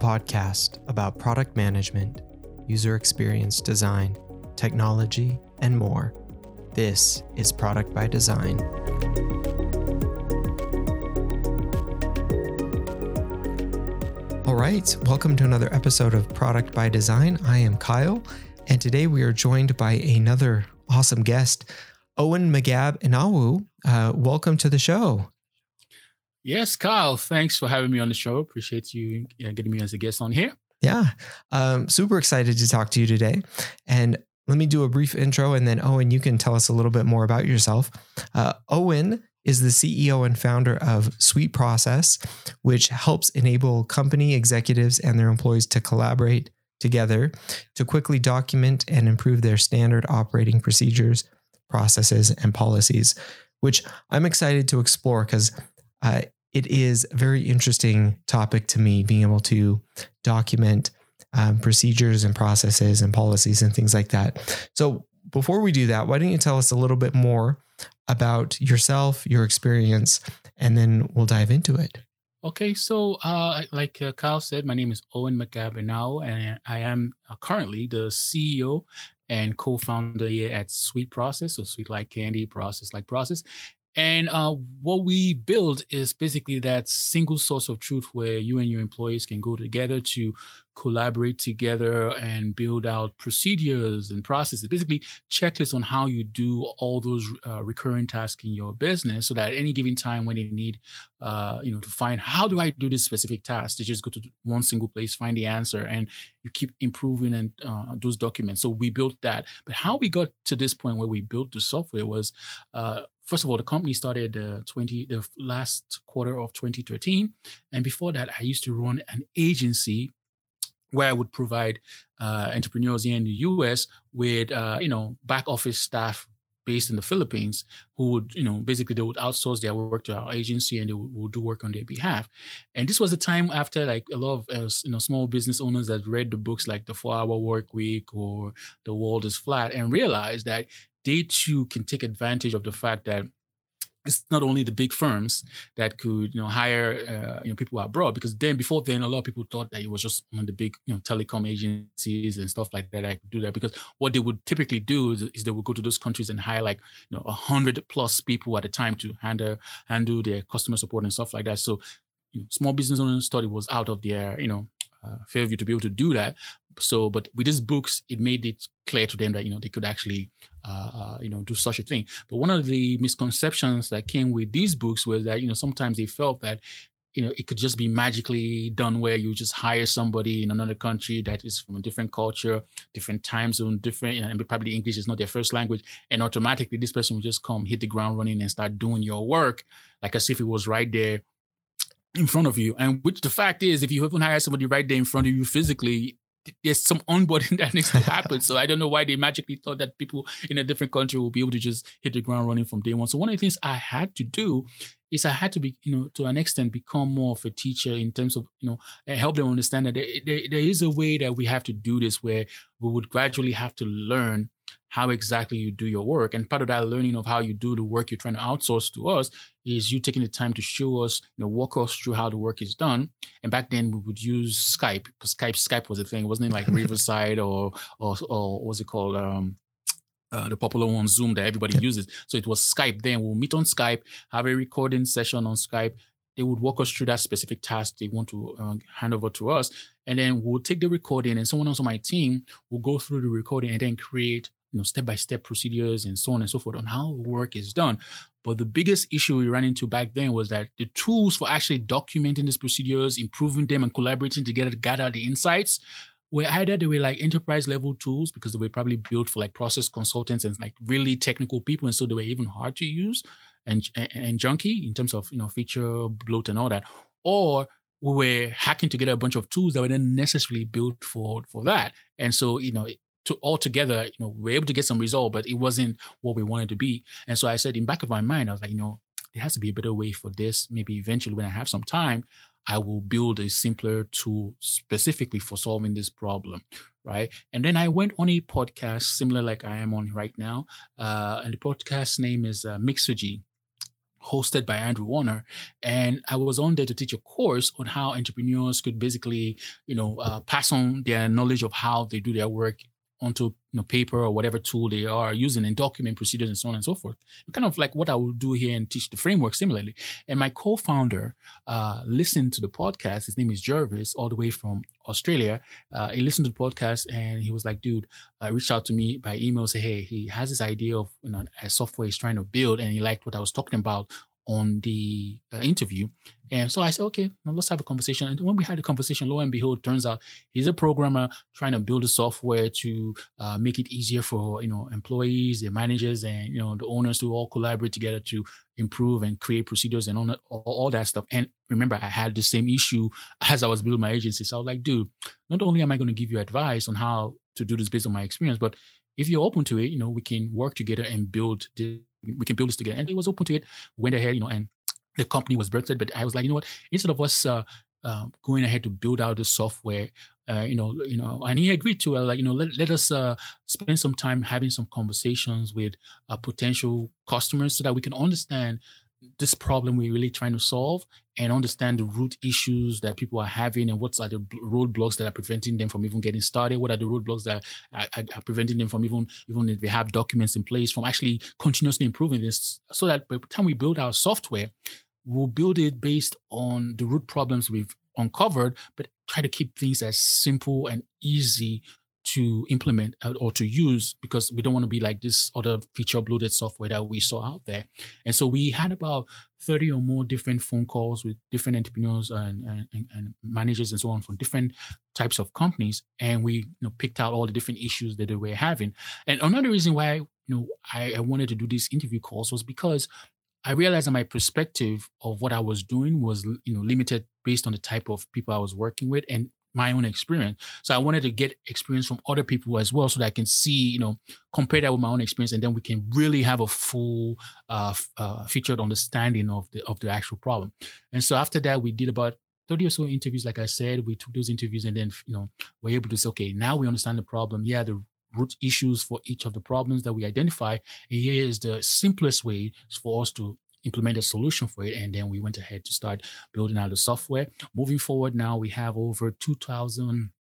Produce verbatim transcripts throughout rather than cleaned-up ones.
podcast about product management, user experience design, technology, and more. This is Product by Design. All right, welcome to another episode of Product by Design. I am Kyle, and today we are joined by another awesome guest, Owen McGab Enahoro. Uh, welcome to the show. Yes, Kyle, thanks for having me on the show. Appreciate you getting me as a guest on here. Yeah, um, super excited to talk to you today. And let me do a brief intro, and then Owen, you can tell us a little bit more about yourself. Uh, Owen is the C E O and founder of SweetProcess, which helps enable company executives and their employees to collaborate together to quickly document and improve their standard operating procedures, processes, and policies, which I'm excited to explore because Uh, it is a very interesting topic to me, being able to document um, procedures and processes and policies and things like that. So before we do that, why don't you tell us a little bit more about yourself, your experience, and then we'll dive into it. Okay. So uh, like uh, Kyle said, my name is Owen McGab Enahoro, and I am currently the C E O and co-founder here at SweetProcess, so sweet like candy, process like process. And uh, what we build is basically that single source of truth where you and your employees can go together to collaborate together and build out procedures and processes, basically checklists on how you do all those uh, recurring tasks in your business so that at any given time when they need, uh, you know, to find how do I do this specific task, they just go to one single place, find the answer, and you keep improving and uh, those documents. So we built that. But how we got to this point where we built the software was, uh, first of all, the company started uh, twenty the last quarter of twenty thirteen, and before that, I used to run an agency where I would provide uh, entrepreneurs here in the U S with uh, you know back office staff based in the Philippines who would you know basically they would outsource their work to our agency, and they would, would do work on their behalf. And this was a time after like a lot of uh, you know small business owners that read the books like The Four-Hour Work Week or The World is Flat and realized that they too can take advantage of the fact that it's not only the big firms that could, you know, hire uh, you know people abroad, because then before then a lot of people thought that it was just on the big, you know, telecom agencies and stuff like that that could do that. Because what they would typically do is, is they would go to those countries and hire like you know a hundred plus people at a time to handle handle their customer support and stuff like that. So you know, small business owners thought it was out of their, you know. Uh, failure to be able to do that. So, but with these books, it made it clear to them that, you know, they could actually, uh, uh, you know, do such a thing. But one of the misconceptions that came with these books was that, you know, sometimes they felt that, you know, it could just be magically done where you just hire somebody in another country that is from a different culture, different time zone, different, you know, and probably English is not their first language. And automatically this person will just come, hit the ground running and start doing your work, like as if it was right there in front of you. And which the fact is, if you haven't hired somebody right there in front of you physically, there's some onboarding that needs to happen. So I don't know why they magically thought that people in a different country will be able to just hit the ground running from day one. So one of the things I had to do is I had to be, you know, to an extent, become more of a teacher in terms of, you know, help them understand that there, there, there is a way that we have to do this where we would gradually have to learn how exactly you do your work. And part of that learning of how you do the work you're trying to outsource to us is you taking the time to show us, you know, walk us through how the work is done. And back then we would use Skype, because Skype, Skype was a thing. It wasn't like Riverside or, or, or what was it called? Um, Uh, the popular one, Zoom, that everybody yeah. uses. So it was Skype. Then we'll meet on Skype, have a recording session on Skype. They would walk us through that specific task they want to uh, hand over to us. And then we'll take the recording, and someone else on my team will go through the recording and then create, you know, step-by-step procedures and so on and so forth on how work is done. But the biggest issue we ran into back then was that the tools for actually documenting these procedures, improving them, and collaborating together to gather the insights were either they were like enterprise level tools, because they were probably built for like process consultants and like really technical people. And so they were even hard to use and, and, and junky in terms of, you know, feature bloat and all that. Or we were hacking together a bunch of tools that were then necessarily built for, for that. And so, you know, it, to all together, you know, we were able to get some result, but it wasn't what we wanted to be. And so I said, in back of my mind, I was like, you know, there has to be a better way for this. Maybe eventually when I have some time, I will build a simpler tool specifically for solving this problem, right? And then I went on a podcast similar like I am on right now. Uh, and the podcast name is uh, Mixergy. hosted by Andrew Warner. And I was on there to teach a course on how entrepreneurs could basically, you know, uh, pass on their knowledge of how they do their work onto, you know, paper or whatever tool they are using and document procedures and so on and so forth. Kind of like what I will do here and teach the framework similarly. And my co-founder uh, listened to the podcast. His name is Jervis, all the way from Australia. Uh, he listened to the podcast and he was like, dude, uh, reached out to me by email, say, hey, he has this idea of, you know, a software he's trying to build and he liked what I was talking about on the uh, interview. And so I said, okay, well, let's have a conversation. And when we had a conversation, lo and behold, turns out he's a programmer trying to build a software to uh, make it easier for, you know, employees, their managers, and, you know, the owners to all collaborate together to improve and create procedures and all that, all that stuff. And remember, I had the same issue as I was building my agency. So I was like, dude, not only am I going to give you advice on how to do this based on my experience, but if you're open to it, you know, we can work together and build this. We can build this together. And he was open to it, went ahead, you know, and the company was birthed. But I was like, you know what, instead of us uh, uh, going ahead to build out the software, uh, you know, you know, and he agreed to, uh, like, you know, let, let us uh, spend some time having some conversations with uh, potential customers so that we can understand this problem we're really trying to solve and understand the root issues that people are having and what are the roadblocks that are preventing them from even getting started. What are the roadblocks that are, are, are preventing them from even, even if they have documents in place, from actually continuously improving this, so that by the time we build our software, we'll build it based on the root problems we've uncovered, but try to keep things as simple and easy to implement or to use, because we don't want to be like this other feature bloated software that we saw out there. And so we had about thirty or more different phone calls with different entrepreneurs and, and, and managers and so on from different types of companies. And we, you know, picked out all the different issues that they were having. And another reason why, you know, I, I wanted to do these interview calls was because I realized that my perspective of what I was doing was, you know, limited based on the type of people I was working with and my own experience. So I wanted to get experience from other people as well, so that I can see, you know, compare that with my own experience, and then we can really have a full uh, uh, featured understanding of the of the actual problem. And so after that, we did about thirty or so interviews. Like I said, we took those interviews and then, you know, we're able to say, okay, now we understand the problem. Yeah, the root issues for each of the problems that we identify. And here is the simplest way for us to implement a solution for it. And then we went ahead to start building out the software. Moving forward now, we have over two thousand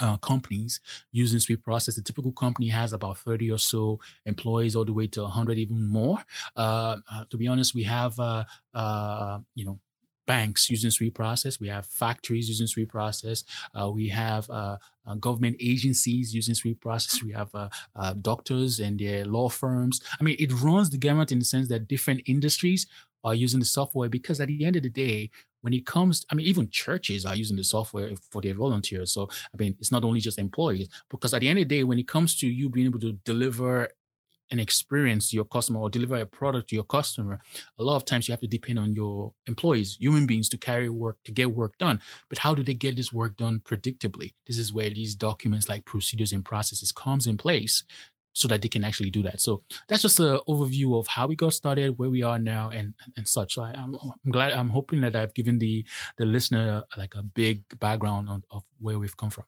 uh, companies using SweetProcess. The typical company has about thirty or so employees, all the way to one hundred, even more. Uh, uh, to be honest, we have, uh, uh, you know, banks using SweetProcess. We have factories using SweetProcess. Uh, we have uh, uh, government agencies using SweetProcess. We have uh, uh, doctors and their law firms. I mean, it runs the gamut in the sense that different industries are using the software, because at the end of the day, when it comes, I mean, even churches are using the software for their volunteers. So, I mean, it's not only just employees, because at the end of the day, when it comes to you being able to deliver an experience to your customer or deliver a product to your customer, a lot of times you have to depend on your employees, human beings, to carry work, to get work done. But how do they get this work done predictably? This is where these documents like procedures and processes comes in place, so that they can actually do that. So that's just an overview of how we got started, where we are now, and and such. So I, I'm, I'm glad, I'm hoping that I've given the the listener like a big background on, of where we've come from.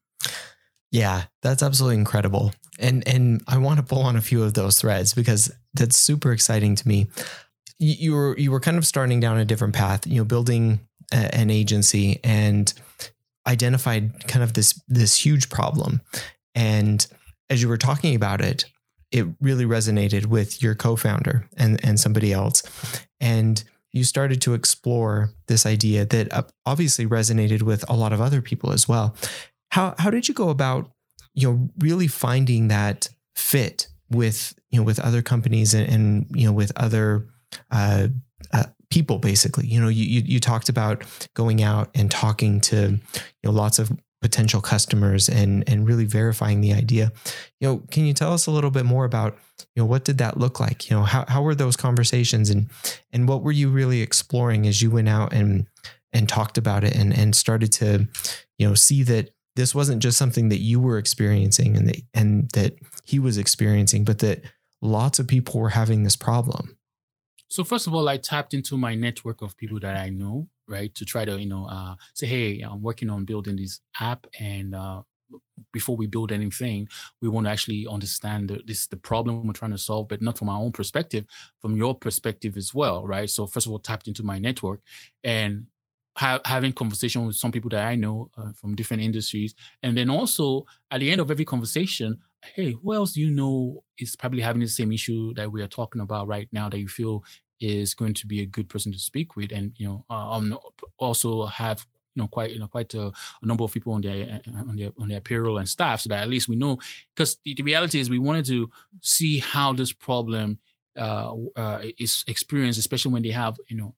Yeah, that's absolutely incredible. And and I want to pull on a few of those threads, because that's super exciting to me. You, you were you were kind of starting down a different path, you know, building a, an agency, and identified kind of this this huge problem. And as you were talking about it, it really resonated with your co-founder and, and somebody else. And you started to explore this idea that obviously resonated with a lot of other people as well. How how did you go about, you know, really finding that fit with, you know, with other companies and, and you know, with other uh, uh, people, basically? You know, you, you you talked about going out and talking to, you know, lots of potential customers and and really verifying the idea. You know, can you tell us a little bit more about, you know, what did that look like? You know, how how were those conversations, and and what were you really exploring as you went out and and talked about it and and started to, you know, see that this wasn't just something that you were experiencing and, the, and that he was experiencing, but that lots of people were having this problem? So first of all, I tapped into my network of people that I know, right, to try to, you know, uh, say, hey, I'm working on building this app, and uh, before we build anything, we want to actually understand the, this the problem we're trying to solve, but not from our own perspective, from your perspective as well, right? So first of all, tapped into my network and ha- having conversation with some people that I know uh, from different industries. And then also at the end of every conversation, hey, who else do you know is probably having the same issue that we are talking about right now that you feel is going to be a good person to speak with? And, you know, um, also have You know, quite you know, quite a, a number of people on their on their on their payroll and staff, so that at least we know. Because the, the reality is, we wanted to see how this problem uh, uh, is experienced, especially when they have you know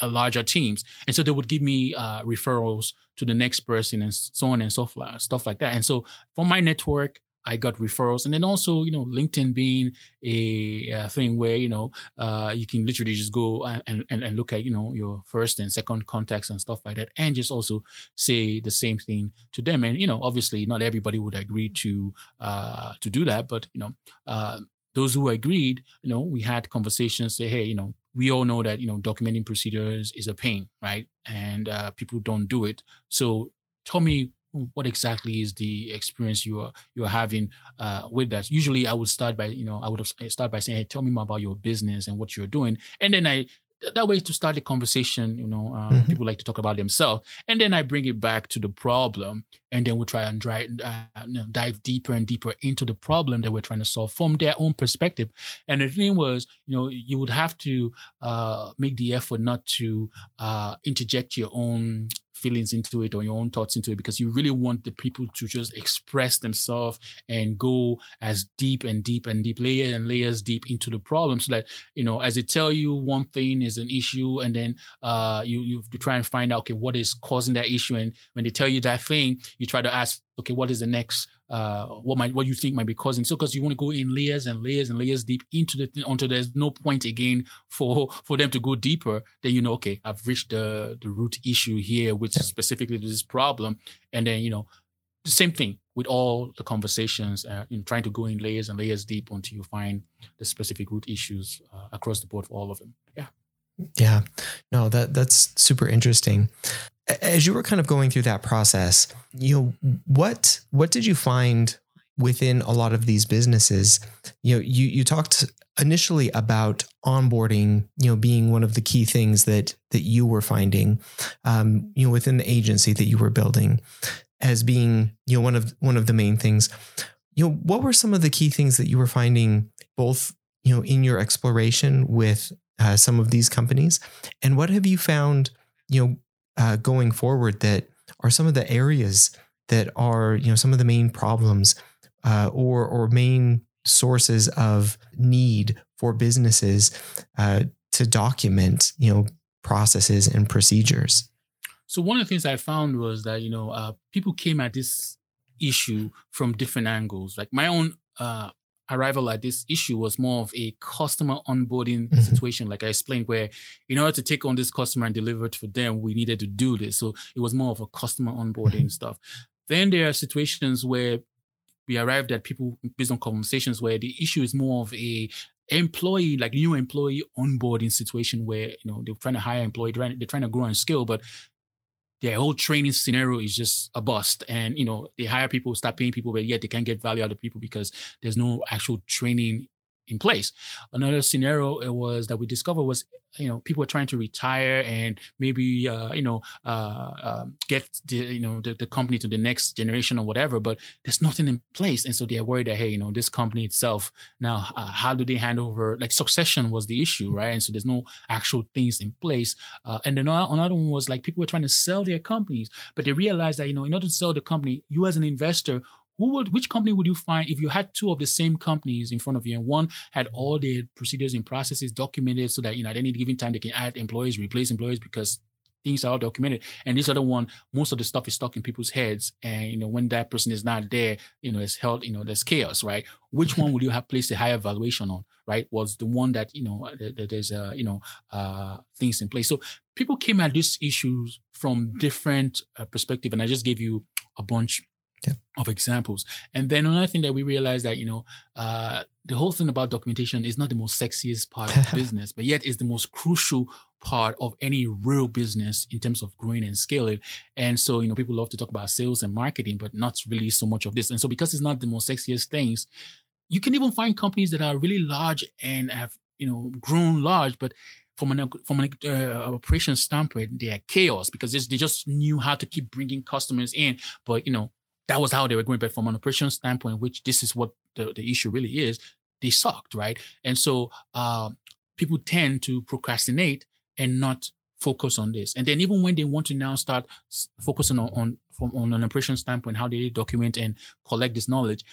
a larger teams, and so they would give me uh, referrals to the next person and so on and so forth, stuff like that. And so from my network, I got referrals, and then also, you know, LinkedIn being a, a thing where, you know, uh, you can literally just go and, and, and look at, you know, your first and second contacts and stuff like that, and just also say the same thing to them. And, you know, obviously not everybody would agree to uh, to do that, but, you know, uh, those who agreed, you know, we had conversations, say, hey, you know, we all know that, you know, documenting procedures is a pain, right? And uh, people don't do it. So tell me, what exactly is the experience you are you are having uh, with that? Usually, I would start by you know I would start by saying, "Hey, tell me more about your business and what you're doing," and then I that way to start the conversation. You know, um, mm-hmm. people like to talk about themselves, and then I bring it back to the problem, and then we we'll try and dry, uh, dive deeper and deeper into the problem that we're trying to solve from their own perspective. And the thing was, you know, you would have to uh, make the effort not to uh, interject your own feelings into it or your own thoughts into it, because you really want the people to just express themselves and go as deep and deep and deep layer and layers deep into the problem, so that, you know, as they tell you one thing is an issue, and then uh, you you try and find out, okay, what is causing that issue? And when they tell you that thing, you try to ask, okay, what is the next, uh, what might, what you think might be causing? So, because you want to go in layers and layers and layers deep into the thing until there's no point again for for them to go deeper. Then you know, okay, I've reached the the root issue here, which is specifically this problem. And then, you know, the same thing with all the conversations, uh, in trying to go in layers and layers deep until you find the specific root issues uh, across the board for all of them. Yeah. Yeah. No, that that's super interesting. As you were kind of going through that process, you know, what what did you find within a lot of these businesses? You know, you you talked initially about onboarding, you know, being one of the key things that that you were finding, um, you know, within the agency that you were building, as being, you know, one of one of the main things. You know, what were some of the key things that you were finding, both, you know, in your exploration with uh, some of these companies, and what have you found, you know, Uh, going forward, that are some of the areas that are, you know, some of the main problems uh, or or main sources of need for businesses uh, to document, you know, processes and procedures? So one of the things I found was that, you know, uh, people came at this issue from different angles. Like my own uh arrival at this issue was more of a customer onboarding mm-hmm. situation, like I explained, where in order to take on this customer and deliver it for them, we needed to do this. So it was more of a customer onboarding mm-hmm. stuff. Then there are situations where we arrived at people based on conversations where the issue is more of a employee, like new employee onboarding situation, where, you know, they're trying to hire an employee, they're trying to grow and scale, but their whole training scenario is just a bust. And, you know, they hire people, start paying people, but yet they can't get value out of people because there's no actual training in place. Another scenario it was that we discovered was, you know, people are trying to retire and maybe, uh, you know, uh, um, get the, you know, the, the company to the next generation or whatever, but there's nothing in place. And so they're worried that, hey, you know, this company itself now, uh, how do they hand over? Like succession was the issue, right? And so there's no actual things in place. Uh, and then another one was like people were trying to sell their companies, but they realized that, you know, in order to sell the company, you as an investor, Who would, which company would you find if you had two of the same companies in front of you, and one had all their procedures and processes documented so that, you know, at any given time they can add employees, replace employees because things are all documented. And this other one, most of the stuff is stuck in people's heads. And, you know, when that person is not there, you know, it's held, you know, there's chaos, right? Which one would you have placed a higher valuation on, right? Was the one that, you know, that there's, uh, you know, uh, things in place. So people came at these issues from different uh, perspective. And I just gave you a bunch Yeah. of examples. And then another thing that we realized that, you know, uh, the whole thing about documentation is not the most sexiest part of business, but yet it's the most crucial part of any real business in terms of growing and scaling. And so, you know, people love to talk about sales and marketing, but not really so much of this. And so because it's not the most sexiest things, you can even find companies that are really large and have, you know, grown large, but from an from an uh, operation standpoint, they are chaos because they just knew how to keep bringing customers in. But, you know, that was how they were going. But from an operation standpoint, which this is what the, the issue really is, they sucked, right? And so uh, people tend to procrastinate and not focus on this. And then even when they want to now start focusing on, on from on an operation standpoint, how they document and collect this knowledge,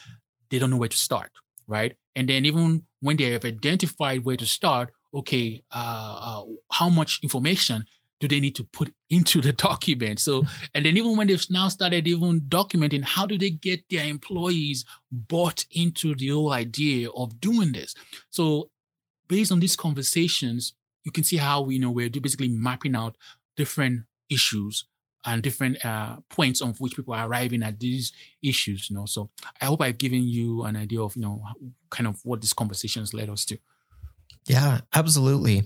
they don't know where to start, right? And then even when they have identified where to start, okay, uh, uh, how much information do they need to put into the document? So, and then even when they've now started even documenting, how do they get their employees bought into the whole idea of doing this? So based on these conversations, you can see how, you know, we're basically mapping out different issues and different uh, points on which people are arriving at these issues, you know. So I hope I've given you an idea of, you know, kind of what these conversations led us to. Yeah, absolutely.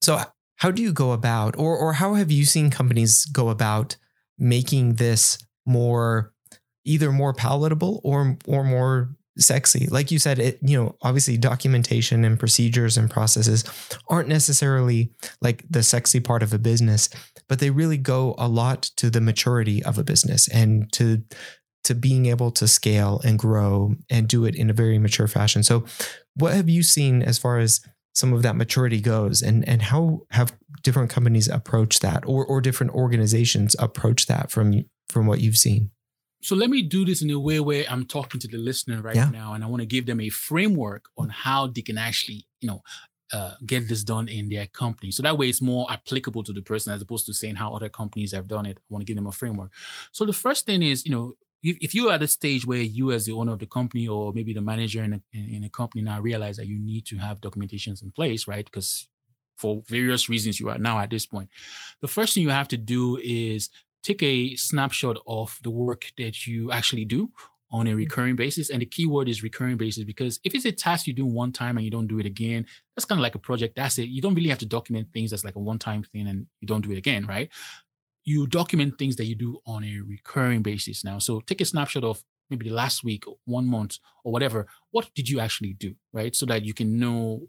So how do you go about, or or how have you seen companies go about making this more, either more palatable or or more sexy? Like you said, it, you know, obviously documentation and procedures and processes aren't necessarily like the sexy part of a business, but they really go a lot to the maturity of a business and to to being able to scale and grow and do it in a very mature fashion. So what have you seen as far as some of that maturity goes, and and how have different companies approached that, or or different organizations approach that from from what you've seen? So let me do this in a way where I'm talking to the listener right yeah. now, and I want to give them a framework on how they can actually, you know, uh, get this done in their company. So that way it's more applicable to the person as opposed to saying how other companies have done it. I want to give them a framework. So the first thing is, you know, if, if you're at a stage where you as the owner of the company or maybe the manager in a, in a company now realize that you need to have documentations in place, right? Because for various reasons you are now at this point, the first thing you have to do is take a snapshot of the work that you actually do on a recurring basis. And the key word is recurring basis, because if it's a task you do one time and you don't do it again, that's kind of like a project. That's it. You don't really have to document things that's like a one-time thing and you don't do it again, right? You document things that you do on a recurring basis now. So take a snapshot of maybe the last week, one month or whatever. What did you actually do, right? So that you can know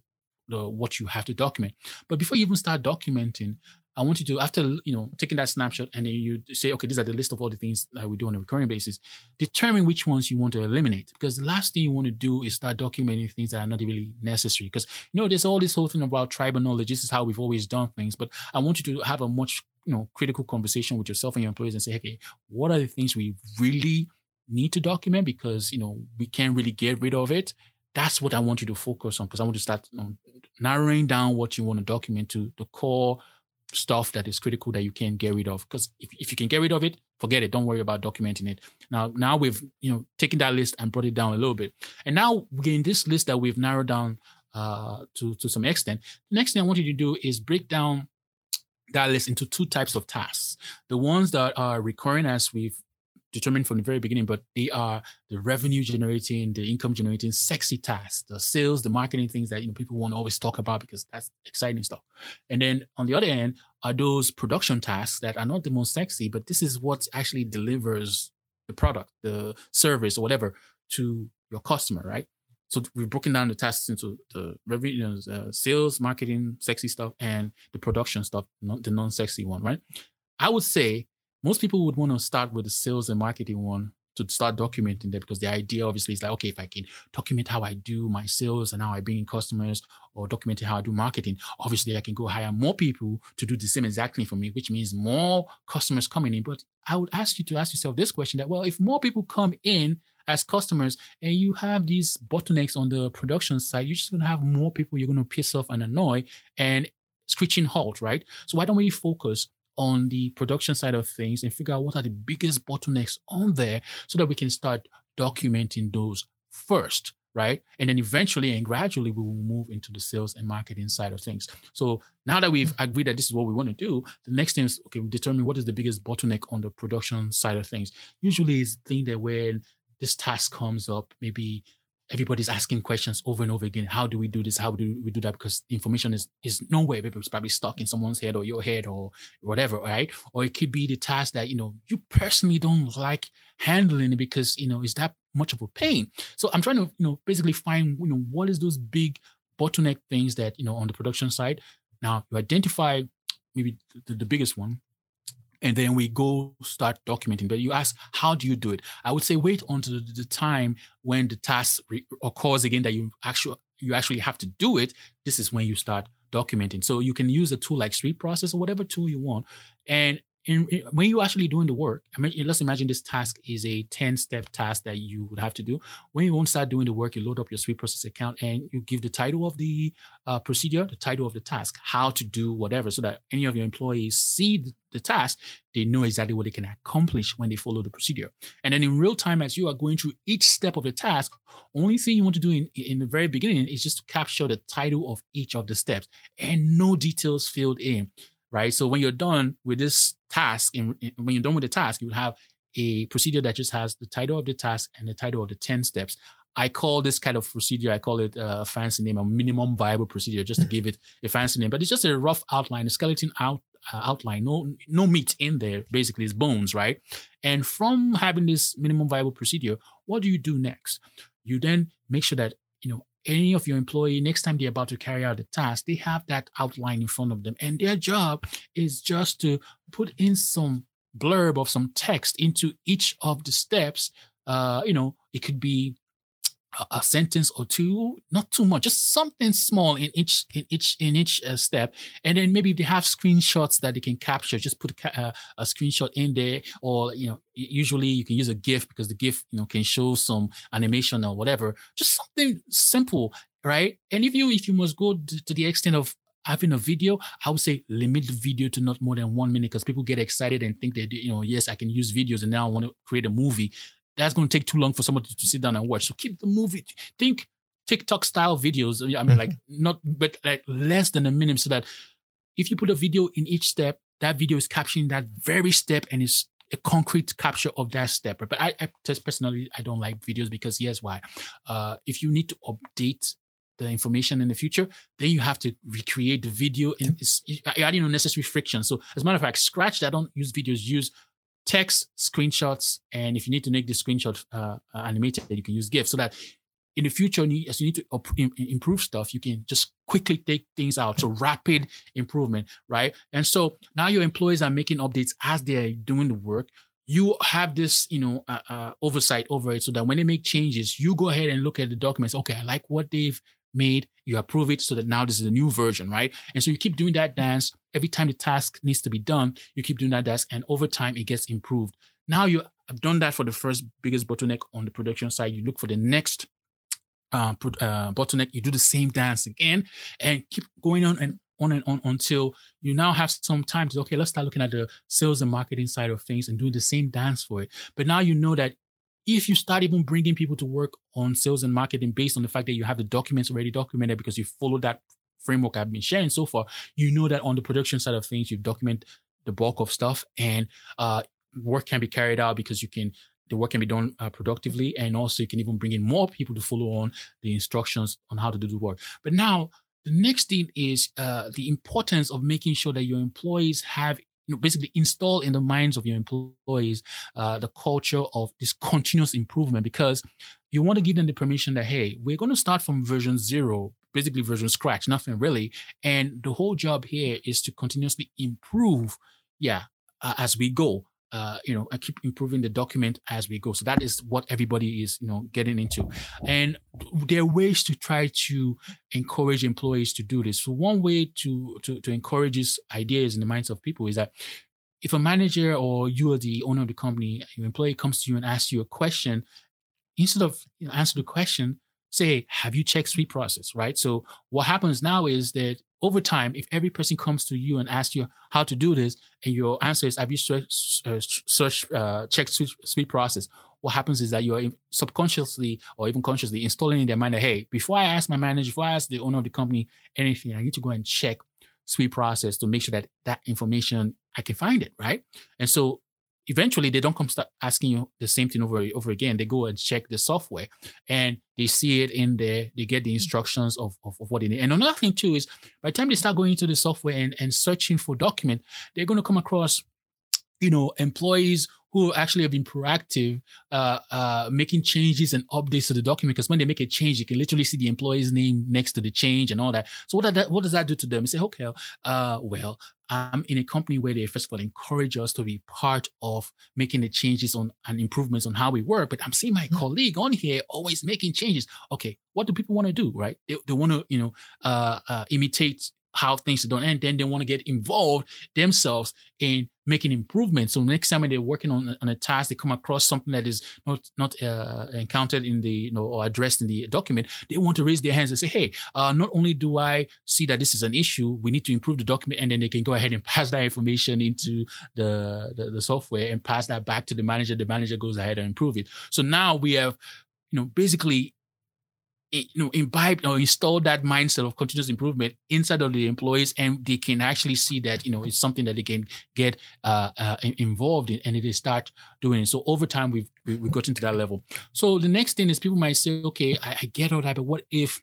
the, what you have to document. But before you even start documenting, I want you to, after, you know, taking that snapshot and then you say, okay, these are the list of all the things that we do on a recurring basis, determine which ones you want to eliminate. Because the last thing you want to do is start documenting things that are not really necessary. Because, you know, there's all this whole thing about tribal knowledge. This is how we've always done things. But I want you to have a much, you know, critical conversation with yourself and your employees and say, okay, what are the things we really need to document? Because, you know, we can't really get rid of it. That's what I want you to focus on, because I want to start, you know, narrowing down what you want to document to the core stuff that is critical that you can get rid of. Because if, if you can get rid of it, forget it. Don't worry about documenting it. Now, now we've, you know, taken that list and brought it down a little bit. And now we're in this list that we've narrowed down uh, to, to some extent. The next thing I want you to do is break down that list into two types of tasks. The ones that are recurring, as we've determined from the very beginning, but they are the revenue generating, the income generating, sexy tasks, the sales, the marketing things that, you know, people won't always talk about because that's exciting stuff. And then on the other end are those production tasks that are not the most sexy, but this is what actually delivers the product, the service or whatever to your customer, right? So we've broken down the tasks into the revenue, uh, sales, marketing, sexy stuff, and the production stuff, not the non-sexy one, right? I would say most people would want to start with the sales and marketing one to start documenting that, because the idea obviously is like, okay, if I can document how I do my sales and how I bring in customers, or documenting how I do marketing, obviously I can go hire more people to do the same exactly for me, which means more customers coming in. But I would ask you to ask yourself this question, that, well, if more people come in as customers and you have these bottlenecks on the production side, you're just going to have more people you're going to piss off and annoy and screeching halt, right? So why don't we focus on the production side of things and figure out what are the biggest bottlenecks on there so that we can start documenting those first, right? And then eventually and gradually we will move into the sales and marketing side of things. So now that we've agreed that this is what we want to do, the next thing is, okay, we determine what is the biggest bottleneck on the production side of things. Usually it's the thing that when this task comes up, maybe everybody's asking questions over and over again. How do we do this? How do we do that? Because information is, is nowhere. It's probably stuck in someone's head or your head or whatever, right? Or it could be the task that, you know, you personally don't like handling because, you know, it's that much of a pain. So I'm trying to, you know, basically find, you know, what is those big bottleneck things that, you know, on the production side. Now you identify maybe the, the biggest one. And then we go start documenting. But you ask, how do you do it? I would say wait until the time when the task re- occurs again that you actually you actually have to do it. This is when you start documenting. So you can use a tool like SweetProcess or whatever tool you want. And in, in, when you're actually doing the work, I mean, let's imagine this task is a ten-step task that you would have to do. When you won't start doing the work, you load up your SweetProcess account and you give the title of the uh, procedure, the title of the task, how to do whatever, so that any of your employees see the, the task, they know exactly what they can accomplish when they follow the procedure. And then in real time, as you are going through each step of the task, only thing you want to do in, in the very beginning is just to capture the title of each of the steps and no details filled in. Right. So when you're done with this task, and when you're done with the task, you would have a procedure that just has the title of the task and the title of the ten steps. I call this kind of procedure, I call it a fancy name, a minimum viable procedure, just to give it a fancy name. But it's just a rough outline, a skeleton out, uh, outline, no no meat in there, basically it's bones, right? And from having this minimum viable procedure, what do you do next? You then make sure that, you know, any of your employee, next time they're about to carry out the task, they have that outline in front of them. And their job is just to put in some blurb of some text into each of the steps. Uh, you know, it could be a, a sentence or two, not too much, just something small in each in each, in each uh, step. And then maybe if they have screenshots that they can capture, just put a, a screenshot in there. Or, you know, usually you can use a GIF because the GIF, you know, can show some animation or whatever. Just something simple, right? And if you if you must go to the extent of having a video, I would say limit the video to not more than one minute because people get excited and think that, you know, yes, I can use videos and now I want to create a movie. That's going to take too long for somebody to sit down and watch. So keep the movie. Think TikTok style videos. I mean, like not, but like less than a minute, so that if you put a video in each step, that video is capturing that very step and it's a concrete capture of that step. But I, I just personally, I don't like videos because here's why. Uh, if you need to update the information in the future, then you have to recreate the video and it's adding unnecessary friction. So as a matter of fact, scratch that. Don't use videos. Use text, screenshots, and if you need to make the screenshot uh, animated, you can use GIF so that in the future, as you need to op- improve stuff, you can just quickly take things out. So rapid improvement, right? And so now your employees are making updates as they're doing the work. You have this, you know, uh, uh, oversight over it so that when they make changes, you go ahead and look at the documents. Okay, I like what they've made. You approve it so that now this is a new version, right? And so you keep doing that dance. Every time the task needs to be done, you keep doing that task, and over time, it gets improved. Now you have done that for the first biggest bottleneck on the production side. You look for the next uh, pro- uh, bottleneck. You do the same dance again and keep going on and on and on until you now have some time to, okay, let's start looking at the sales and marketing side of things and doing the same dance for it. But now you know that if you start even bringing people to work on sales and marketing based on the fact that you have the documents already documented because you follow that framework I've been sharing so far, you know that on the production side of things, you document the bulk of stuff and uh, work can be carried out because you can, the work can be done uh, productively. And also you can even bring in more people to follow on the instructions on how to do the work. But now the next thing is uh, the importance of making sure that your employees have, you know, basically install in the minds of your employees uh, the culture of this continuous improvement, because you want to give them the permission that, hey, we're going to start from version zero, basically version scratch, nothing really. And the whole job here is to continuously improve, yeah, uh, as we go. Uh, you know, I keep improving the document as we go. So that is what everybody is, you know, getting into. And there are ways to try to encourage employees to do this. So one way to, to, to encourage these ideas in the minds of people is that if a manager or you are the owner of the company, your employee comes to you and asks you a question, instead of, you know, answer the question, say, have you checked SweetProcess, right? So what happens now is that over time, if every person comes to you and asks you how to do this, and your answer is, have you search, uh, search, uh, checked SweetProcess? What happens is that you're subconsciously or even consciously installing in their mind that, hey, before I ask my manager, before I ask the owner of the company anything, I need to go and check SweetProcess to make sure that that information, I can find it, right? And so eventually they don't come start asking you the same thing over, over again. They go and check the software and they see it in there. They get the instructions of, of, of what they need. And another thing too is by the time they start going into the software and, and searching for document, they're going to come across, you know, employees who actually have been proactive, uh, uh, making changes and updates to the document. Because when they make a change, you can literally see the employee's name next to the change and all that. So what, that, what does that do to them? You say, okay, uh, well, I'm in a company where they first of all encourage us to be part of making the changes on and improvements on how we work. But I'm seeing my mm-hmm. colleague on here always making changes. Okay, what do people want to do, right? They, they want to, you know, uh, uh, imitate how things are done, and then they want to get involved themselves in making improvements. So next time when they're working on, on a task, they come across something that is not not uh, encountered in the, you know, or addressed in the document, they want to raise their hands and say, hey, uh, not only do I see that this is an issue, we need to improve the document, and then they can go ahead and pass that information into the, the, the software and pass that back to the manager. The manager goes ahead and improve it. So now we have, you know, basically It, you know, imbibe or install that mindset of continuous improvement inside of the employees, and they can actually see that, you know, it's something that they can get uh, uh, involved in, and they start doing it. So over time, we've we've gotten to that level. So the next thing is people might say, okay, I, I get all that, but what if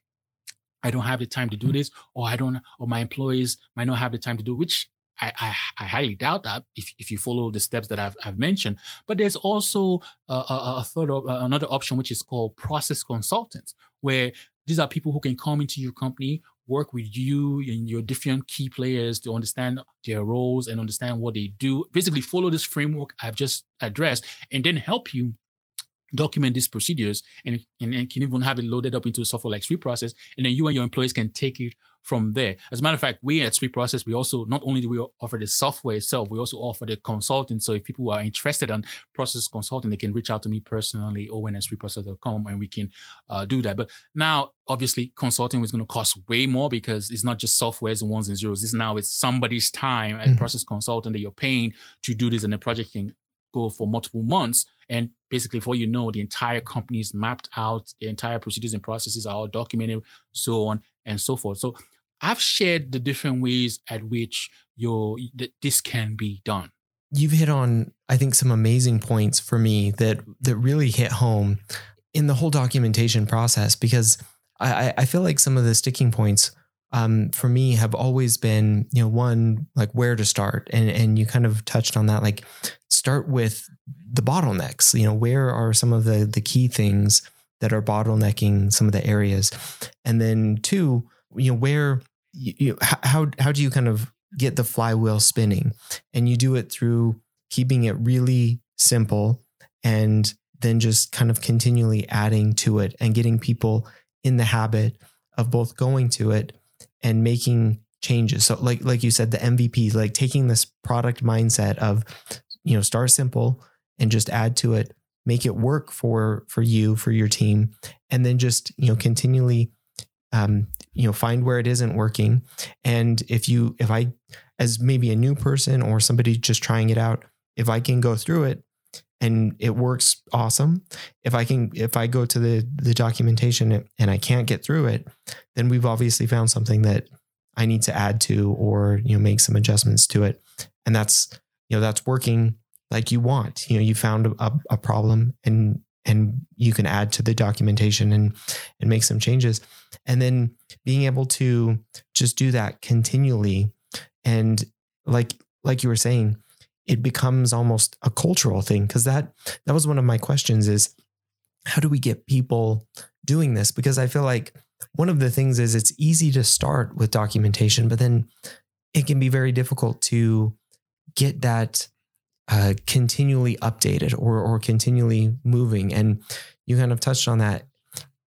I don't have the time to do this, or I don't, or my employees might not have the time to do, which I, I, I highly doubt that if, if you follow the steps that I've, I've mentioned. But there's also a, a, a third, of, another option, which is called process consultants, where these are people who can come into your company, work with you and your different key players to understand their roles and understand what they do. Basically, follow this framework I've just addressed, and then help you document these procedures, and, and, and can even have it loaded up into a software like SweetProcess, and then you and your employees can take it from there. As a matter of fact, we at SweetProcess, we also, not only do we offer the software itself, we also offer the consulting. So if people are interested in process consulting, they can reach out to me personally, Owen at SweetProcess dot com, and we can uh, do that. But now, obviously, consulting is going to cost way more, because it's not just softwares and ones and zeros. It's now it's somebody's time as mm-hmm. process consultant that you're paying to do this, and the project can go for multiple months. And basically, for you know, the entire company is mapped out, the entire procedures and processes are all documented, so on and so forth. So I've shared the different ways at which your th- this can be done. You've hit on, I think, some amazing points for me that that really hit home in the whole documentation process, because I, I feel like some of the sticking points um, for me have always been, you know, one, like where to start. And, and you kind of touched on that, like start with the bottlenecks. You know, where are some of the, the key things that are bottlenecking some of the areas? And then two, you know, where, you, you, how, how do you kind of get the flywheel spinning? And you do it through keeping it really simple, and then just kind of continually adding to it and getting people in the habit of both going to it and making changes. So like, like you said, the M V P, like taking this product mindset of, you know, start simple and just add to it, make it work for, for you, for your team, and then just, you know, continually, um, you know, find where it isn't working. And if you, if I, as maybe a new person or somebody just trying it out, if I can go through it and it works, awesome. If I can, if I go to the, the documentation and I can't get through it, then we've obviously found something that I need to add to, or, you know, make some adjustments to it. And that's, you know, that's working like you want. You know, you found a, a problem, and, and you can add to the documentation and, and make some changes. And then being able to just do that continually. And like, like you were saying, it becomes almost a cultural thing. Cause that, that was one of my questions is, how do we get people doing this? Because I feel like one of the things is it's easy to start with documentation, but then it can be very difficult to get that uh, continually updated or, or continually moving. And you kind of touched on that.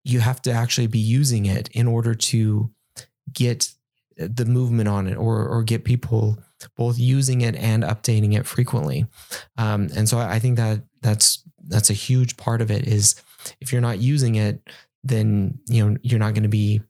You have to actually be using it in order to get the movement on it, or, or get people both using it and updating it frequently. Um, and so I think that that's, that's a huge part of it is if you're not using it, then, you know, you're not going to be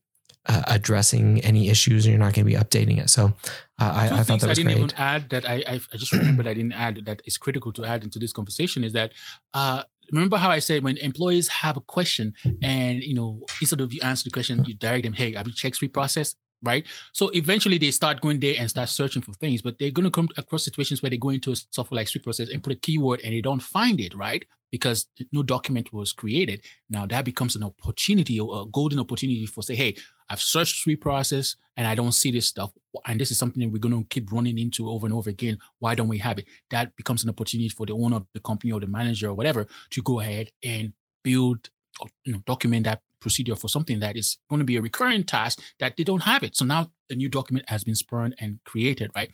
Uh, addressing any issues, and you're not going to be updating it. So uh, I, I thought that was great. I didn't even add that. I I, I just remembered I didn't add that is critical to add into this conversation is that uh, remember how I said when employees have a question and, you know, instead of you answer the question, you direct them, hey, have you checked SweetProcess? right? So eventually they start going there and start searching for things, but they're going to come across situations where they go into a software like SweetProcess and put a keyword and they don't find it, right? Because no document was created. Now that becomes an opportunity or a golden opportunity for say, hey, I've searched SweetProcess and I don't see this stuff. And this is something that we're going to keep running into over and over again. Why don't we have it? That becomes an opportunity for the owner of the company or the manager or whatever to go ahead and build, or, you know, document that procedure for something that is going to be a recurring task that they don't have it. So now a new document has been spawned and created, right?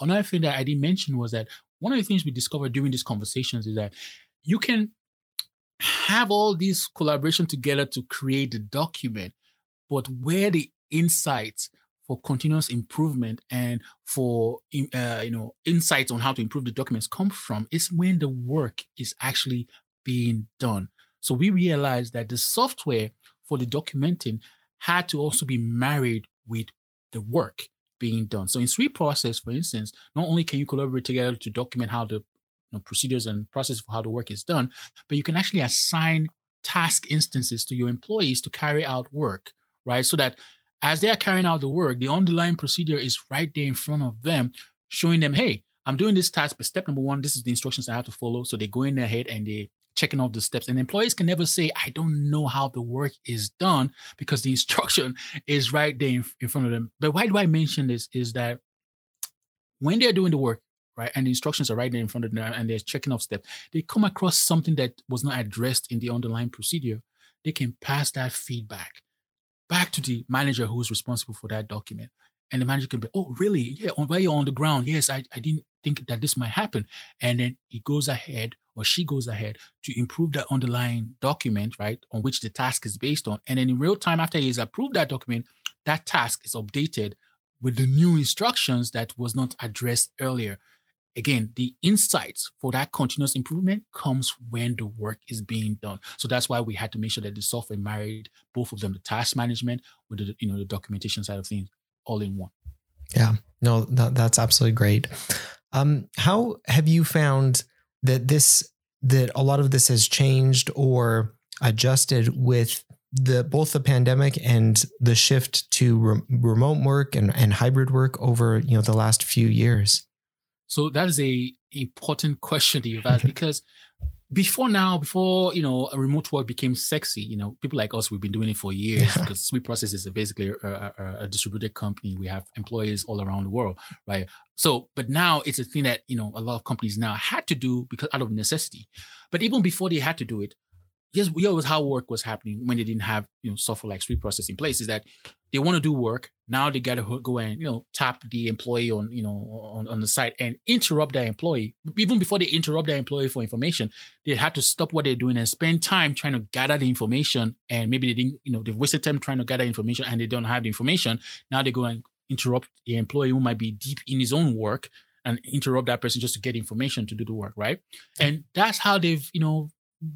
Another thing that I didn't mention was that one of the things we discovered during these conversations is that you can have all these collaboration together to create the document, but where the insights for continuous improvement and for uh, you know insights on how to improve the documents come from is when the work is actually being done. So we realized that the software for the documenting had to also be married with the work being done. So in SweetProcess, for instance, not only can you collaborate together to document how the you know, procedures and process for how the work is done, but you can actually assign task instances to your employees to carry out work, right? So that as they are carrying out the work, the underlying procedure is right there in front of them, showing them, hey, I'm doing this task, but step number one, this is the instructions I have to follow. So they go in their head and they checking off the steps. And employees can never say, I don't know how the work is done because the instruction is right there in, in front of them. But why do I mention this is that when they're doing the work, right, and the instructions are right there in front of them and they're checking off steps, they come across something that was not addressed in the underlying procedure, they can pass that feedback back to the manager who's responsible for that document. And the manager can be, oh, really? Yeah, while you're on the ground, yes, I, I didn't think that this might happen. And then he goes ahead or she goes ahead to improve that underlying document, right, on which the task is based on. And then in real time, after he has approved that document, that task is updated with the new instructions that was not addressed earlier. Again, the insights for that continuous improvement comes when the work is being done. So that's why we had to make sure that the software married both of them, the task management with the, you know, the documentation side of things, all in one. Yeah, no, that, that's absolutely great. Um, how have you found that this, that a lot of this has changed or adjusted with the, both the pandemic and the shift to re- remote work and, and hybrid work over, you know, the last few years? So that is a important question that you've asked because before now, before, you know, remote work became sexy, you know, people like us, we've been doing it for years yeah. because SweetProcess is basically a, a, a distributed company. We have employees all around the world, right? So, but now it's a thing that, you know, a lot of companies now had to do because out of necessity. But even before they had to do it, yes, here was how work was happening when they didn't have, you know, software like SweetProcess in place is that they want to do work. Now they got to go and, you know, tap the employee on, you know, on, on the site and interrupt their employee. Even before they interrupt their employee for information, they had to stop what they're doing and spend time trying to gather the information. And maybe they didn't, you know, they've wasted time trying to gather information and they don't have the information. Now they go and interrupt the employee who might be deep in his own work and interrupt that person just to get information to do the work, right? And that's how they've, you know,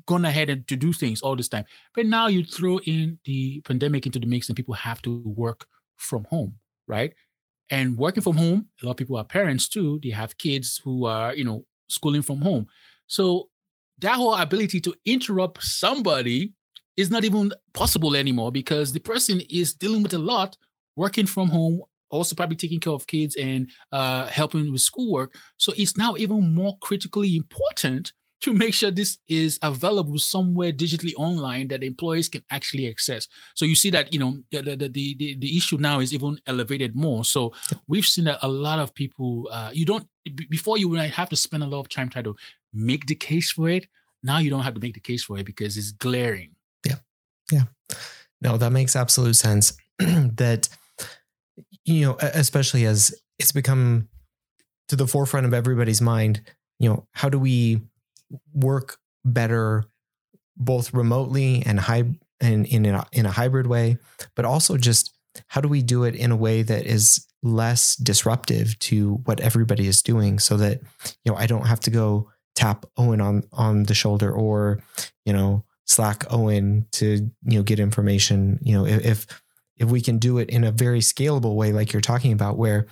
gone ahead and to do things all this time. But now you throw in the pandemic into the mix and people have to work from home, right? And working from home, a lot of people are parents too. They have kids who are, you know, schooling from home. So that whole ability to interrupt somebody is not even possible anymore because the person is dealing with a lot, working from home, also probably taking care of kids and uh, helping with schoolwork. So it's now even more critically important to make sure this is available somewhere digitally online that employees can actually access. So you see that, you know, the the the, the issue now is even elevated more. So we've seen that a lot of people, uh, you don't, b- before you would have to spend a lot of time trying to make the case for it. Now you don't have to make the case for it because it's glaring. Yeah. Yeah. No, that makes absolute sense that, you know, especially as it's become to the forefront of everybody's mind, you know, how do we work better, both remotely and high and in a, in a hybrid way, but also just how do we do it in a way that is less disruptive to what everybody is doing so that, you know, I don't have to go tap Owen on, on the shoulder or, you know, Slack Owen to, you know, get information. You know, if, if we can do it in a very scalable way, like you're talking about where,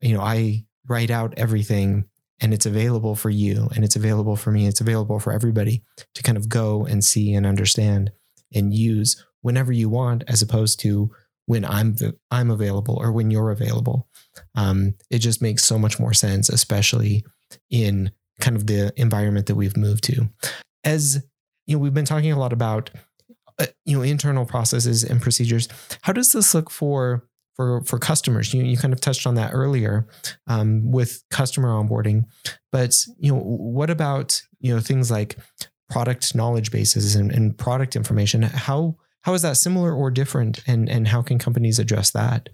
you know, I write out everything and it's available for you and it's available for me. It's available for everybody to kind of go and see and understand and use whenever you want, as opposed to when I'm the, I'm available or when you're available. Um, it just makes so much more sense, especially in kind of the environment that we've moved to. As you know, we've been talking a lot about uh, you know internal processes and procedures. How does this look for for for customers? You you kind of touched on that earlier um, with customer onboarding, but you know what about you know things like product knowledge bases and, and product information? How how is that similar or different, and and how can companies address that?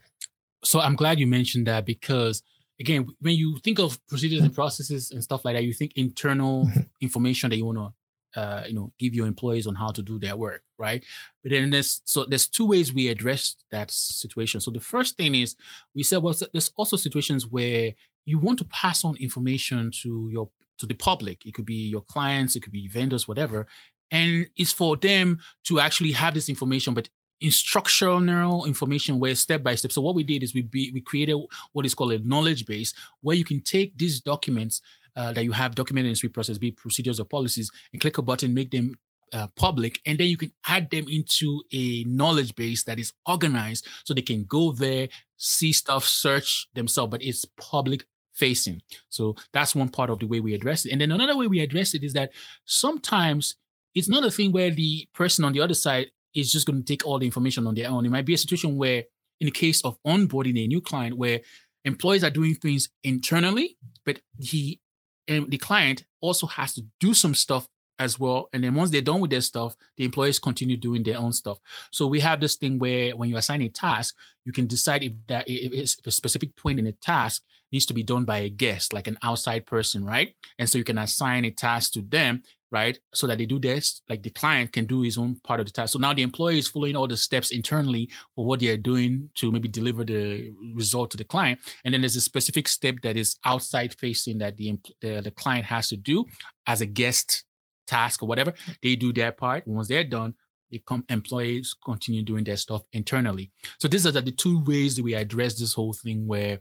So I'm glad you mentioned that, because again, when you think of procedures and processes and stuff like that, you think internal information that you want to, uh, you know, give your employees on how to do their work, right? But then there's so there's two ways we address that situation. So the first thing is we said, well, there's also situations where you want to pass on information to your to the public. It could be your clients, it could be vendors, whatever, and it's for them to actually have this information, but instructional information where step by step. So what we did is we be, we created what is called a knowledge base, where you can take these documents uh, that you have documented in SweetProcess, be procedures or policies, and click a button, make them uh, public, and then you can add them into a knowledge base that is organized, so they can go there, see stuff, search themselves, but it's public facing. So that's one part of the way we address it. And then another way we address it is that sometimes it's not a thing where the person on the other side is just going to take all the information on their own. It might be a situation where, in the case of onboarding a new client, where employees are doing things internally, but he and the client also has to do some stuff as well. And then once they're done with their stuff, the employees continue doing their own stuff. So we have this thing where when you assign a task, you can decide if that if a specific point in a task needs to be done by a guest, like an outside person, right? And so you can assign a task to them, right? So that they do this, like the client can do his own part of the task. So now the employee is following all the steps internally for what they're doing to maybe deliver the result to the client. And then there's a specific step that is outside facing that the, the, the client has to do as a guest task or whatever. They do their part. Once they're done, they come, employees continue doing their stuff internally. So these are the two ways that we address this whole thing where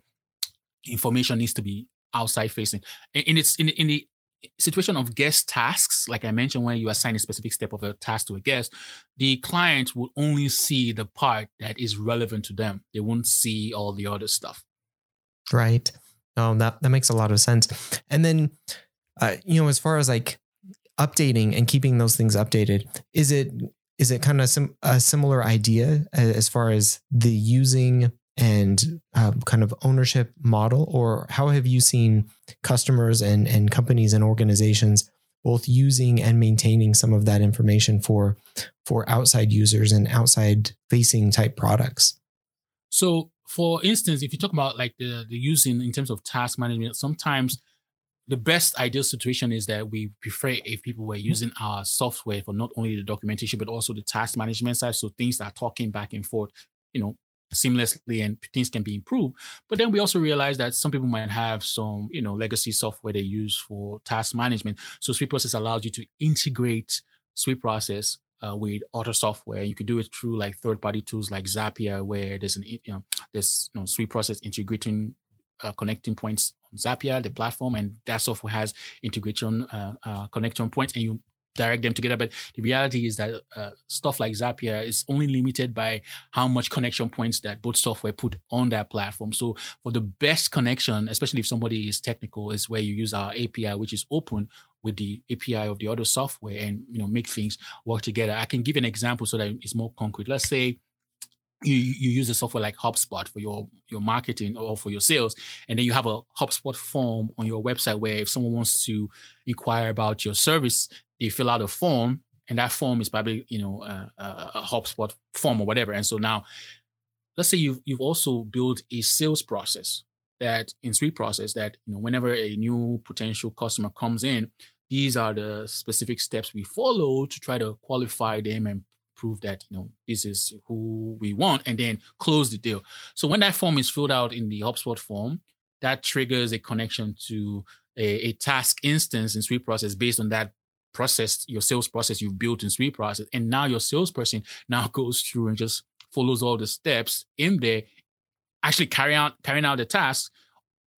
information needs to be outside facing. And it's in, in the situation of guest tasks, like I mentioned, when you assign a specific step of a task to a guest, the client will only see the part that is relevant to them. They won't see all the other stuff. Right. Um, that, that makes a lot of sense. And then, uh, you know, as far as like updating and keeping those things updated, is it is it kind of sim- a similar idea as far as the using and um, kind of ownership model, or how have you seen customers and, and companies and organizations both using and maintaining some of that information for, for outside users and outside facing type products? So for instance, if you talk about like the, the using in terms of task management, sometimes the best ideal situation is that we prefer if people were using our software for not only the documentation, but also the task management side. So things that are talking back and forth, you know, seamlessly, and things can be improved. But then we also realize that some people might have some, you know, legacy software they use for task management. So SweetProcess allows you to integrate SweetProcess uh, with other software. You can do it through like third-party tools like Zapier, where there's an, you know, there's you know, SweetProcess integrating uh, connecting points on Zapier, the platform, and that software has integration uh, uh, connection points, and you direct them together. But the reality is that uh, stuff like Zapier is only limited by how much connection points that both software put on that platform. So for the best connection, especially if somebody is technical, is where you use our A P I, which is open with the A P I of the other software, and you know make things work together. I can give an example so that it's more concrete. Let's say you you use a software like HubSpot for your, your marketing or for your sales, and then you have a HubSpot form on your website where if someone wants to inquire about your service, you fill out a form, and that form is probably, you know, uh, a HubSpot form or whatever. And so now, let's say you've, you've also built a sales process that in SweetProcess that, you know, whenever a new potential customer comes in, these are the specific steps we follow to try to qualify them and prove that, you know, this is who we want, and then close the deal. So when that form is filled out in the HubSpot form, that triggers a connection to a, a task instance in SweetProcess based on that process, your sales process you've built in SweetProcess. And now your salesperson now goes through and just follows all the steps in there, actually carrying out carrying out the tasks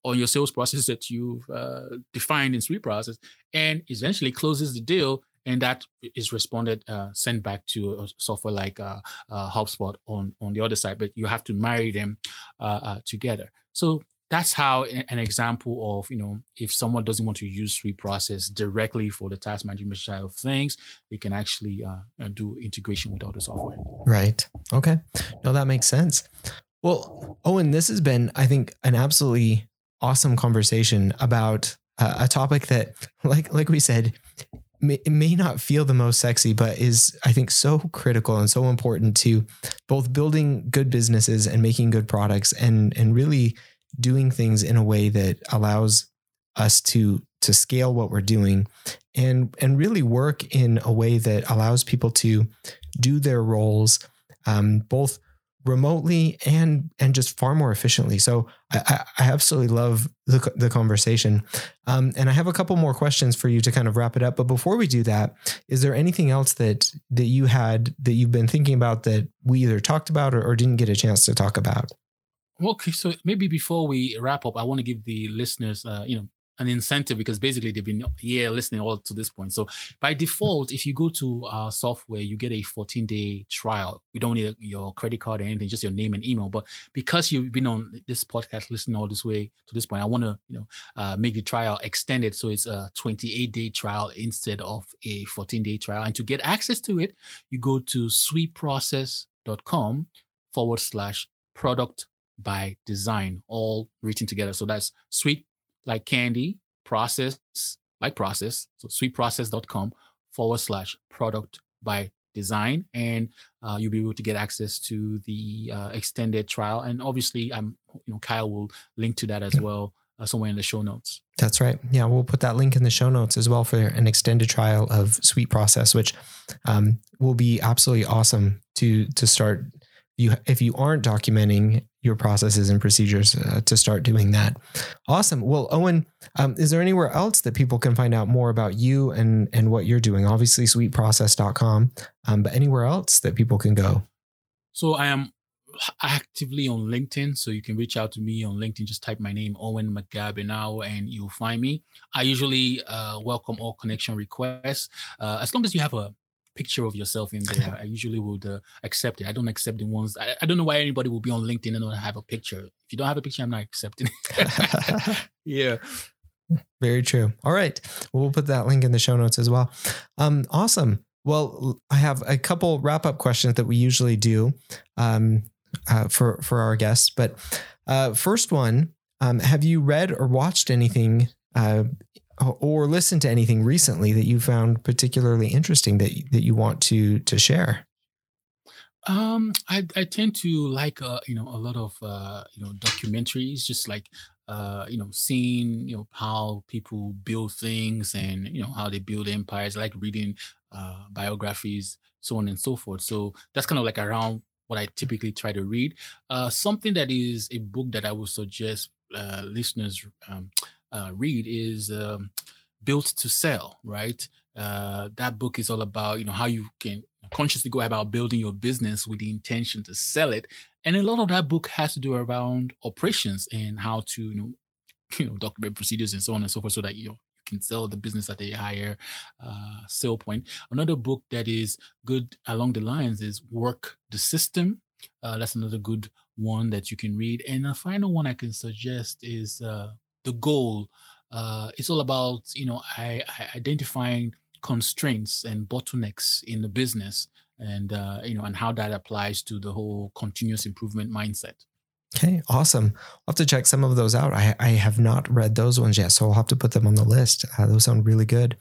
on your sales process that you've uh, defined in SweetProcess, and essentially closes the deal and that is responded, uh, sent back to a software like uh, uh, HubSpot on, on the other side. But you have to marry them uh, uh, together. So that's how an example of, you know, if someone doesn't want to use SweetProcess directly for the task management side of things, they can actually uh, do integration with other software. Right. Okay. No, that makes sense. Well, Owen, this has been, I think, an absolutely awesome conversation about uh, a topic that, like like we said, may, it may not feel the most sexy, but is, I think, so critical and so important to both building good businesses and making good products and and really doing things in a way that allows us to to scale what we're doing and and really work in a way that allows people to do their roles um, both remotely and and just far more efficiently. So I, I absolutely love the, the conversation. Um, and I have a couple more questions for you to kind of wrap it up. But before we do that, is there anything else that that you had that you've been thinking about that we either talked about or, or didn't get a chance to talk about? Okay, so maybe before we wrap up, I want to give the listeners, uh, you know, an incentive, because basically they've been yeah listening all to this point. So by default, if you go to our software, you get a fourteen day trial. You don't need your credit card or anything, just your name and email. But because you've been on this podcast listening all this way to this point, I want to you know uh, make the trial extended, so it's a twenty-eight day trial instead of a fourteen day trial. And to get access to it, you go to sweetprocess.com forward slash product by design, all written together. So that's sweet like candy, process like process. So sweetprocess.com forward slash product by design. And uh, you'll be able to get access to the uh, extended trial. And obviously, I'm, you know, Kyle will link to that as well uh, somewhere in the show notes. That's right. Yeah, we'll put that link in the show notes as well for an extended trial of SweetProcess, which um, will be absolutely awesome to to start. You, if you aren't documenting your processes and procedures, uh, to start doing that. Awesome. Well, Owen, um, is there anywhere else that people can find out more about you and, and what you're doing? Obviously, sweet process dot com, um, but anywhere else that people can go? So I am actively on LinkedIn. So you can reach out to me on LinkedIn. Just type my name, Owen McGab Enahoro, and you'll find me. I usually uh, welcome all connection requests. Uh, as long as you have a picture of yourself in there, I usually would uh, accept it. I don't accept the ones. I, I don't know why anybody would be on LinkedIn and not have a picture. If you don't have a picture, I'm not accepting it. Yeah. Very true. All right. Well, we'll put that link in the show notes as well. Um, awesome. Well, I have a couple wrap-up questions that we usually do um, uh, for, for our guests. But uh, first one, um, have you read or watched anything uh or listen to anything recently that you found particularly interesting that, that you want to, to share? Um, I, I tend to like, uh, you know, a lot of, uh, you know, documentaries, just like, uh, you know, seeing, you know, how people build things and, you know, how they build empires. I like reading, uh, biographies, so on and so forth. So that's kind of like around what I typically try to read. Uh, something that is a book that I would suggest, uh, listeners, um, Uh, read is um, Built to Sell, right? Uh, that book is all about, you know, how you can consciously go about building your business with the intention to sell it. And a lot of that book has to do around operations and how to, you know, you know, document procedures and so on and so forth, so that, you know, you can sell the business at a higher uh, sale point. Another book that is good along the lines is Work the System. Uh, that's another good one that you can read. And the final one I can suggest is uh, The Goal. Uh, it's all about, you know, I, I identifying constraints and bottlenecks in the business and, uh, you know, and how that applies to the whole continuous improvement mindset. Okay. Awesome. I'll have to check some of those out. I, I have not read those ones yet, so I'll have to put them on the list. Uh, those sound really good.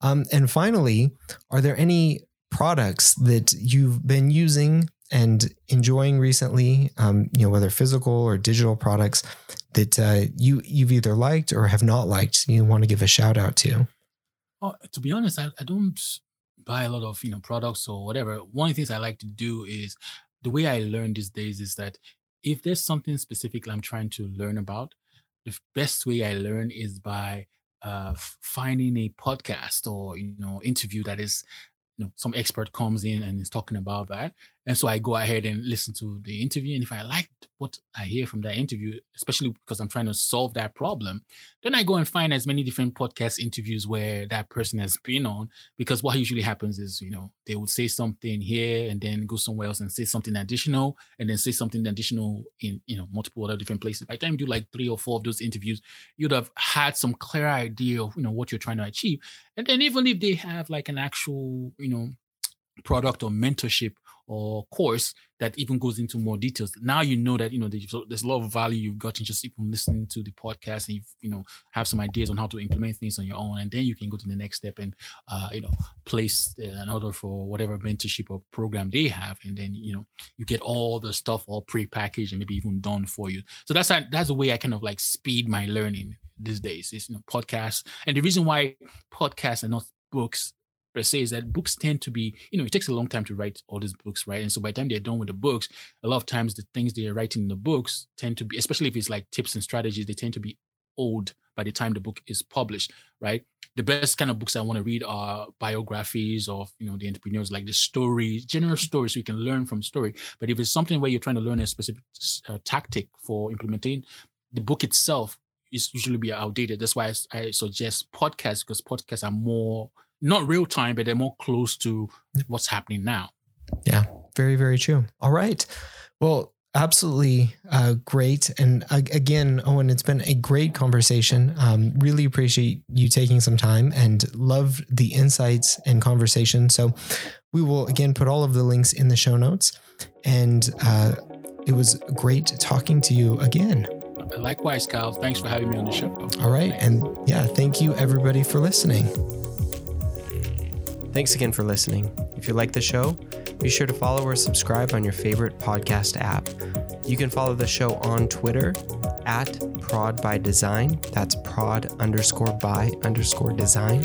Um, and finally, are there any products that you've been using and enjoying recently, um, you know, whether physical or digital products that uh, you, you've either liked or have not liked, you want to give a shout out to? Well, to be honest, I, I don't buy a lot of, you know, products or whatever. One of the things I like to do is, the way I learn these days is that if there's something specific I'm trying to learn about, the best way I learn is by uh, finding a podcast or, you know, interview that is, you know, some expert comes in and is talking about that. And so I go ahead and listen to the interview. And if I like what I hear from that interview, especially because I'm trying to solve that problem, then I go and find as many different podcast interviews where that person has been on. Because what usually happens is, you know, they would say something here and then go somewhere else and say something additional and then say something additional in, you know, multiple other different places. By the time you do like three or four of those interviews, you'd have had some clear idea of, you know, what you're trying to achieve. And then even if they have like an actual, you know, product or mentorship or course that even goes into more details. Now you know that, you know, there's a lot of value you've gotten just even listening to the podcast, and you you know, have some ideas on how to implement things on your own. And then you can go to the next step and, uh, you know, place an order for whatever mentorship or program they have. And then, you know, you get all the stuff all pre-packaged and maybe even done for you. So that's a, that's the way I kind of like speed my learning these days is, you know, podcasts. And the reason why podcasts and not books per se is that books tend to be, you know, it takes a long time to write all these books, right? And so by the time they're done with the books, a lot of times the things they're writing in the books tend to be, especially if it's like tips and strategies, they tend to be old by the time the book is published, right? The best kind of books I want to read are biographies of, you know, the entrepreneurs, like the stories, general stories, so you can learn from story. But if it's something where you're trying to learn a specific uh, tactic for implementing, the book itself is usually be outdated. That's why I, I suggest podcasts, because podcasts are more, not real time, but they're more close to what's happening now. Yeah, very, very true. All right. Well, absolutely uh, great. And uh, again, Owen, it's been a great conversation. Um, really appreciate you taking some time and love the insights and conversation. So we will, again, put all of the links in the show notes. And uh, it was great talking to you again. Likewise, Kyle. Thanks for having me on the show. All right. Thanks. And yeah, thank you, everybody, for listening. Thanks again for listening. If you like the show, be sure to follow or subscribe on your favorite podcast app. You can follow the show on Twitter at ProdByDesign. That's prod underscore by underscore design.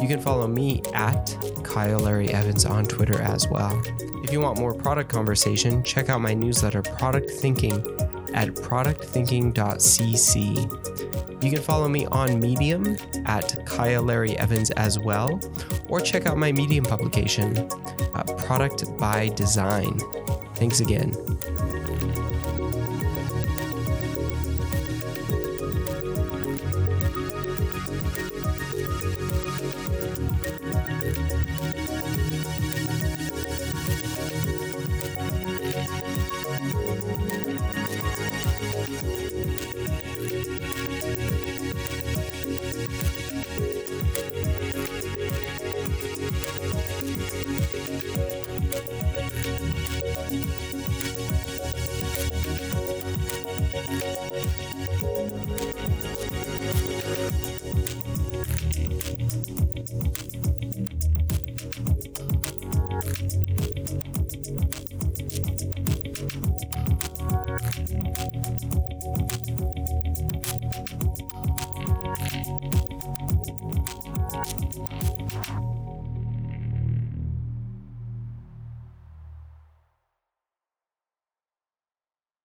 You can follow me at Kyle Larry Evans on Twitter as well. If you want more product conversation, check out my newsletter, Product Thinking, at product thinking dot c c. You can follow me on Medium at Kyle Larry Evans as well, or check out my Medium publication, uh, Product by Design. Thanks again.